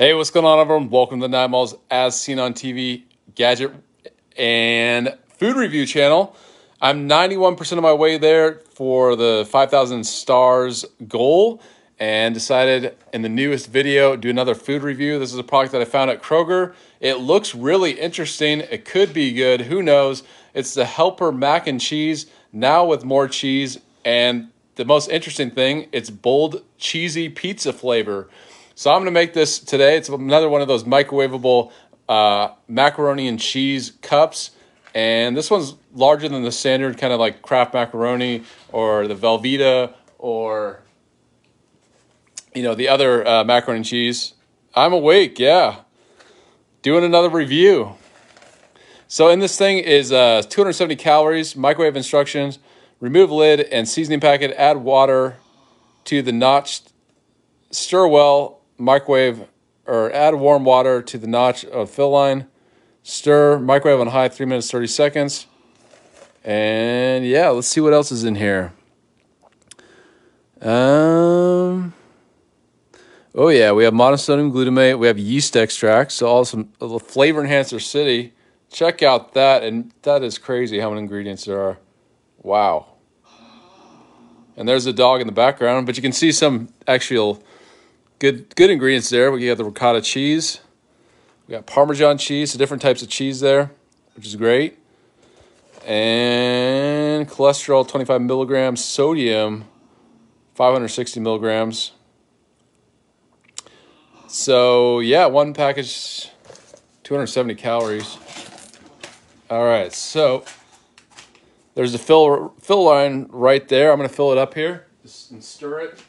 Hey, what's going on, everyone? Welcome to the Nine Mall's As Seen on TV gadget and food review channel. I'm 91% of my way there for the 5,000 stars goal and decided in the newest video do another food review. This is a product that I found at Kroger. It looks really interesting. It could be good. Who knows? It's the Helper Mac and Cheese, now with more cheese. And the most interesting thing, it's bold, cheesy pizza flavor. So I'm going to make this today. It's another one of those microwavable macaroni and cheese cups. And this one's larger than the standard kind of like Kraft macaroni or the Velveeta or, you know, the other macaroni and cheese. I'm awake, yeah. Doing another review. So in this thing is 270 calories, microwave instructions, remove lid and seasoning packet, add water to the notched, stir well. Microwave or add warm water to the notch of fill line, stir, microwave on high, 3 minutes, 30 seconds. And yeah, let's see what else is in here. Oh yeah, we have monosodium glutamate, we have yeast extract, so awesome. The flavor enhancer city, check out that. And that is crazy how many ingredients there are. Wow. And there's a dog in the background, but you can see some actual Good ingredients there. We got the ricotta cheese. We got Parmesan cheese, so different types of cheese there, which is great. And cholesterol, 25 milligrams. Sodium, 560 milligrams. So, yeah, one package, 270 calories. All right, so there's the fill line right there. I'm going to fill it up here and stir it,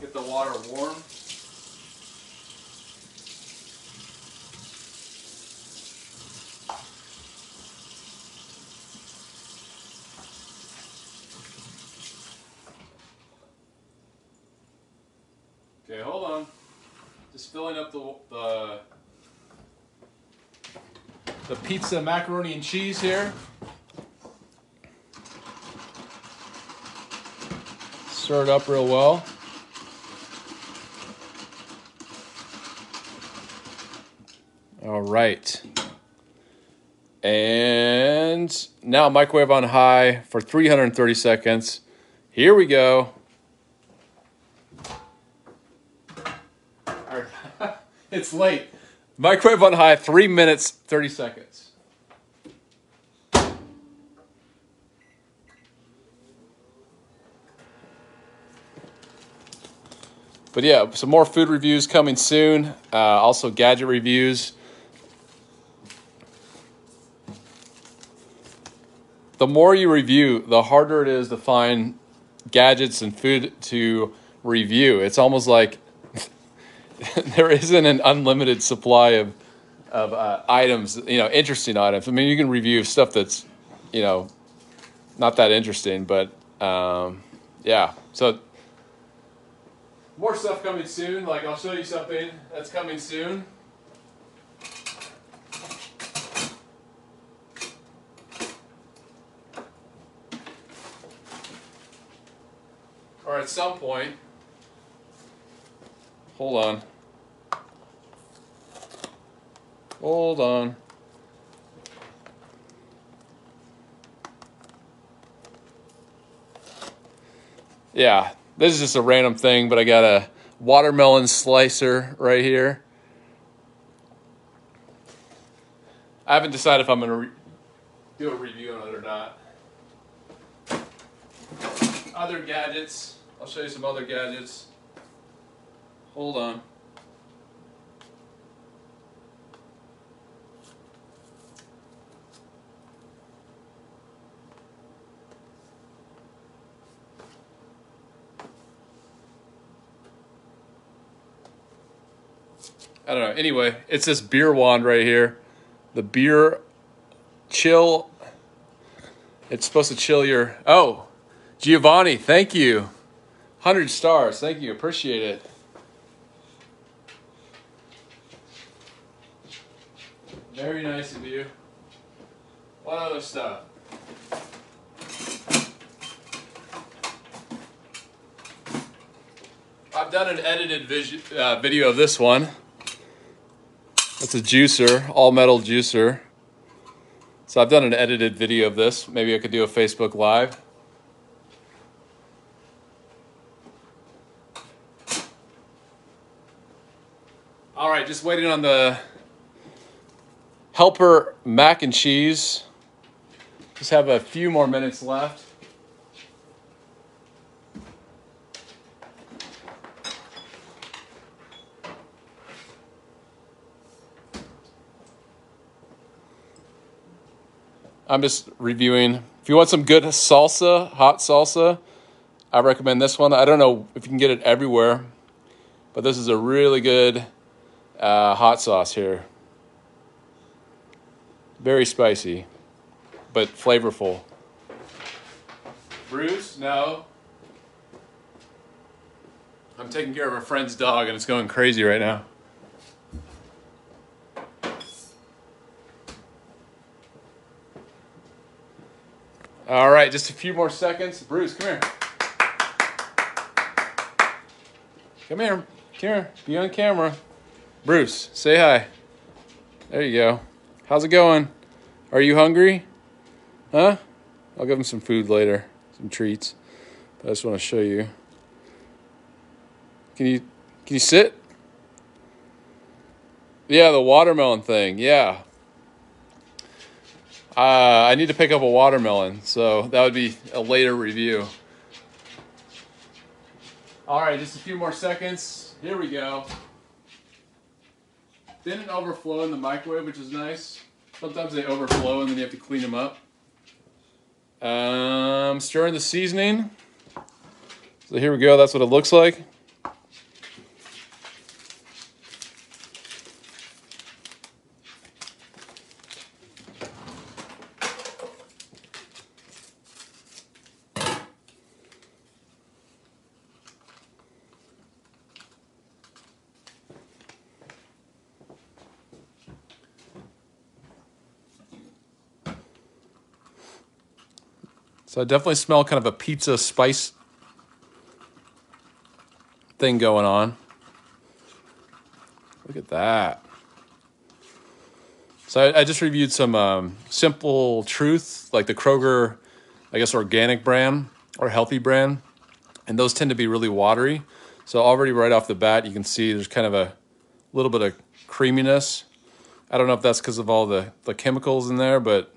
get the water warm. Okay, hold on. Just filling up the pizza, macaroni, and cheese here. Stir it up real well. All right. And now microwave on high for 330 seconds. Here we go. It's late. Microwave on high, 3 minutes, 30 seconds. But yeah, some more food reviews coming soon. Also gadget reviews. The more you review, the harder it is to find gadgets and food to review. It's almost like there isn't an unlimited supply of items, you know, interesting items. I mean, you can review stuff that's, you know, not that interesting, but yeah. So more stuff coming soon. Like I'll show you something that's coming soon. Or at some point. Hold on. Hold on. Yeah, this is just a random thing, but I got a watermelon slicer right here. I haven't decided if I'm going to do a review on it or not. Other gadgets. I'll show you some other gadgets. Hold on. I don't know. Anyway, it's this beer wand right here. The beer chill. It's supposed to chill your... Oh, Giovanni, thank you. 100 stars. Thank you. Appreciate it. Very nice of you. What other stuff? I've done an edited video of this one. It's a juicer, all metal juicer. So I've done an edited video of this. Maybe I could do a Facebook Live. All right, just waiting on the Helper Mac and Cheese. Just have a few more minutes left. I'm just reviewing. If you want some good salsa, hot salsa, I recommend this one. I don't know if you can get it everywhere, but this is a really good hot sauce here. Very spicy, but flavorful. Bruce, no. I'm taking care of a friend's dog and it's going crazy right now. All right, just a few more seconds. Bruce, come here. Come here. Come here. Be on camera. Bruce, say hi. There you go. How's it going? Are you hungry? Huh? I'll give him some food later, some treats. But I just want to show you. Can you sit? Yeah, the watermelon thing. Yeah. I need to pick up a watermelon, so that would be a later review. All right, just a few more seconds. Here we go. Didn't overflow in the microwave, which is nice. Sometimes they overflow and then you have to clean them up. Stirring the seasoning. So here we go, that's what it looks like. So I definitely smell kind of a pizza spice thing going on. Look at that. So I just reviewed some Simple Truth, like the Kroger, I guess, organic brand or healthy brand. And those tend to be really watery. So already right off the bat, you can see there's kind of a little bit of creaminess. I don't know if that's because of all the chemicals in there, but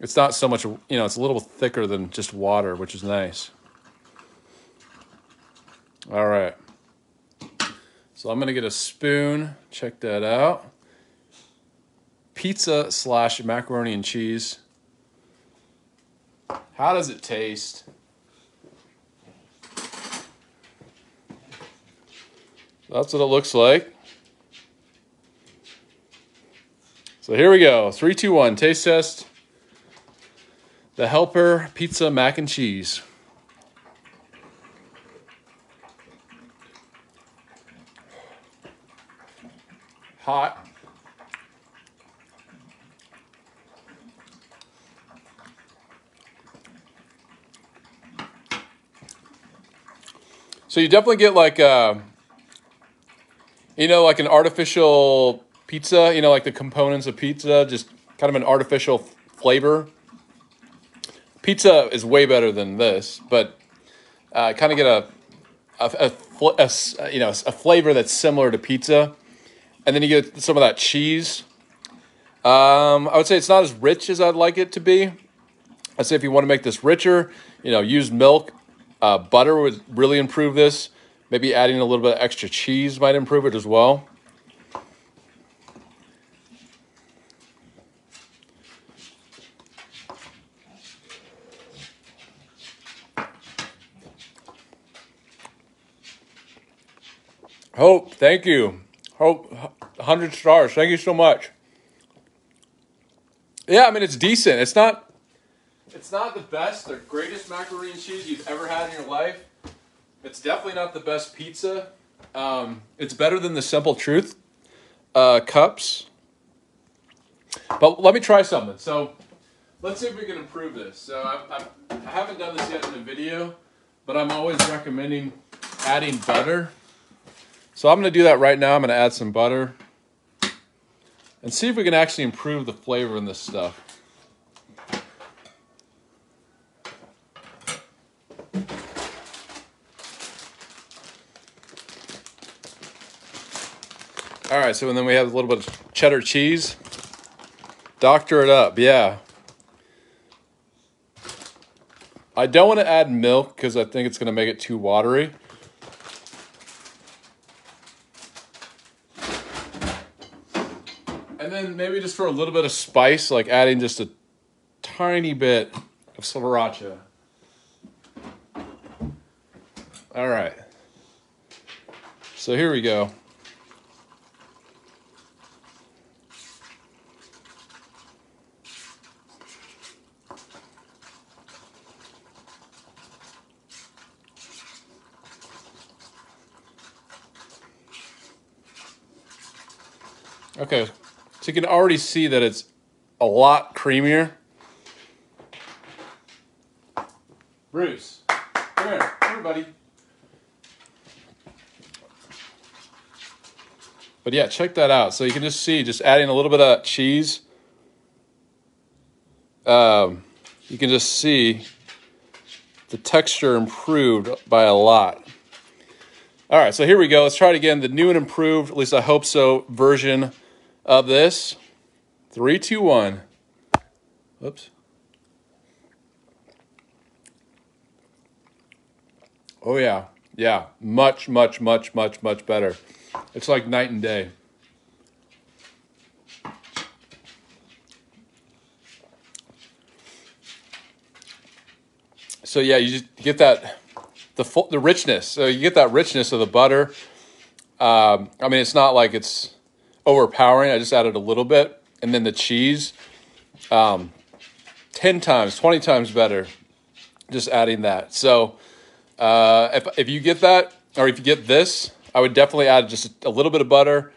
it's not so much, you know, it's a little thicker than just water, which is nice. All right. So I'm going to get a spoon. Check that out. Pizza slash macaroni and cheese. How does it taste? That's what it looks like. So here we go. 3, 2, 1. Taste test. The Helper Pizza Mac and Cheese. Hot. So you definitely get like, you know, like an artificial pizza, you know, like the components of pizza, just kind of an artificial flavor. Pizza is way better than this, but kind of get you know, a flavor that's similar to pizza, and then you get some of that cheese. I would say it's not as rich as I'd like it to be. I'd say if you want to make this richer, you know, use milk. Butter would really improve this. Maybe adding a little bit of extra cheese might improve it as well. Hope, thank you. Hope, 100 stars. Thank you so much. Yeah, I mean, it's decent. It's not the best or greatest macaroni and cheese you've ever had in your life. It's definitely not the best pizza. It's better than the Simple Truth cups. But let me try something. So let's see if we can improve this. So I haven't done this yet in a video, but I'm always recommending adding butter. So I'm going to do that right now. I'm going to add some butter. and see if we can actually improve the flavor in this stuff. All right, so and then we have a little bit of cheddar cheese. Doctor it up, yeah. I don't want to add milk because I think it's going to make it too watery. And then maybe just for a little bit of spice, like adding just a tiny bit of sriracha. All right. So here we go. Okay, so you can already see that it's a lot creamier. Bruce, come here, everybody. But yeah, check that out. So you can just see, just adding a little bit of cheese. You can just see the texture improved by a lot. All right, so here we go. Let's try it again. The new and improved, at least I hope so, version of this. 3, 2, 1. Oops. Oh yeah, yeah. Much, much, much, much, much better. It's like night and day. So yeah, you just get that, the richness. So you get that richness of the butter. I mean, it's not like it's overpowering. I just added a little bit. And then the cheese, 10 times, 20 times better, just adding that. So if you get that, or if you get this, I would definitely add just a little bit of butter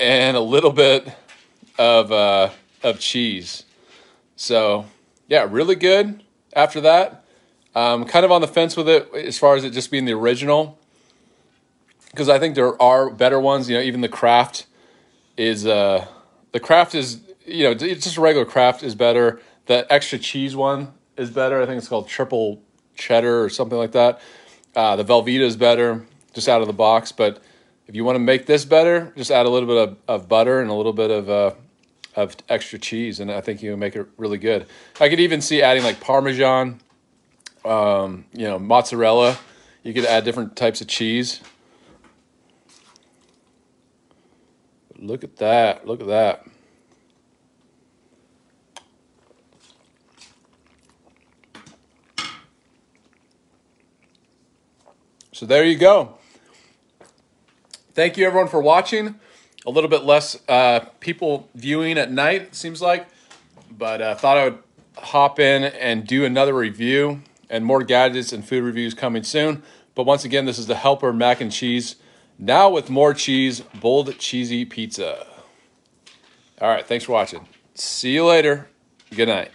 and a little bit of cheese. So yeah, really good after that. Kind of on the fence with it as far as it just being the original, because I think there are better ones. You know, even the Kraft is you know, it's just a regular Kraft is better. The extra cheese one is better. I think it's called triple cheddar or something like that. The Velveeta is better, just out of the box. But if you want to make this better, just add a little bit of butter and a little bit of extra cheese, and I think you can make it really good. I could even see adding like Parmesan. You know, mozzarella, you could add different types of cheese. Look at that, look at that. So there you go. Thank you everyone for watching. A little bit less people viewing at night, it seems like, but I thought I would hop in and do another review. And more gadgets and food reviews coming soon. But once again, this is the Helper Mac and Cheese. Now with more cheese, bold cheesy pizza. All right, thanks for watching. See you later. Good night.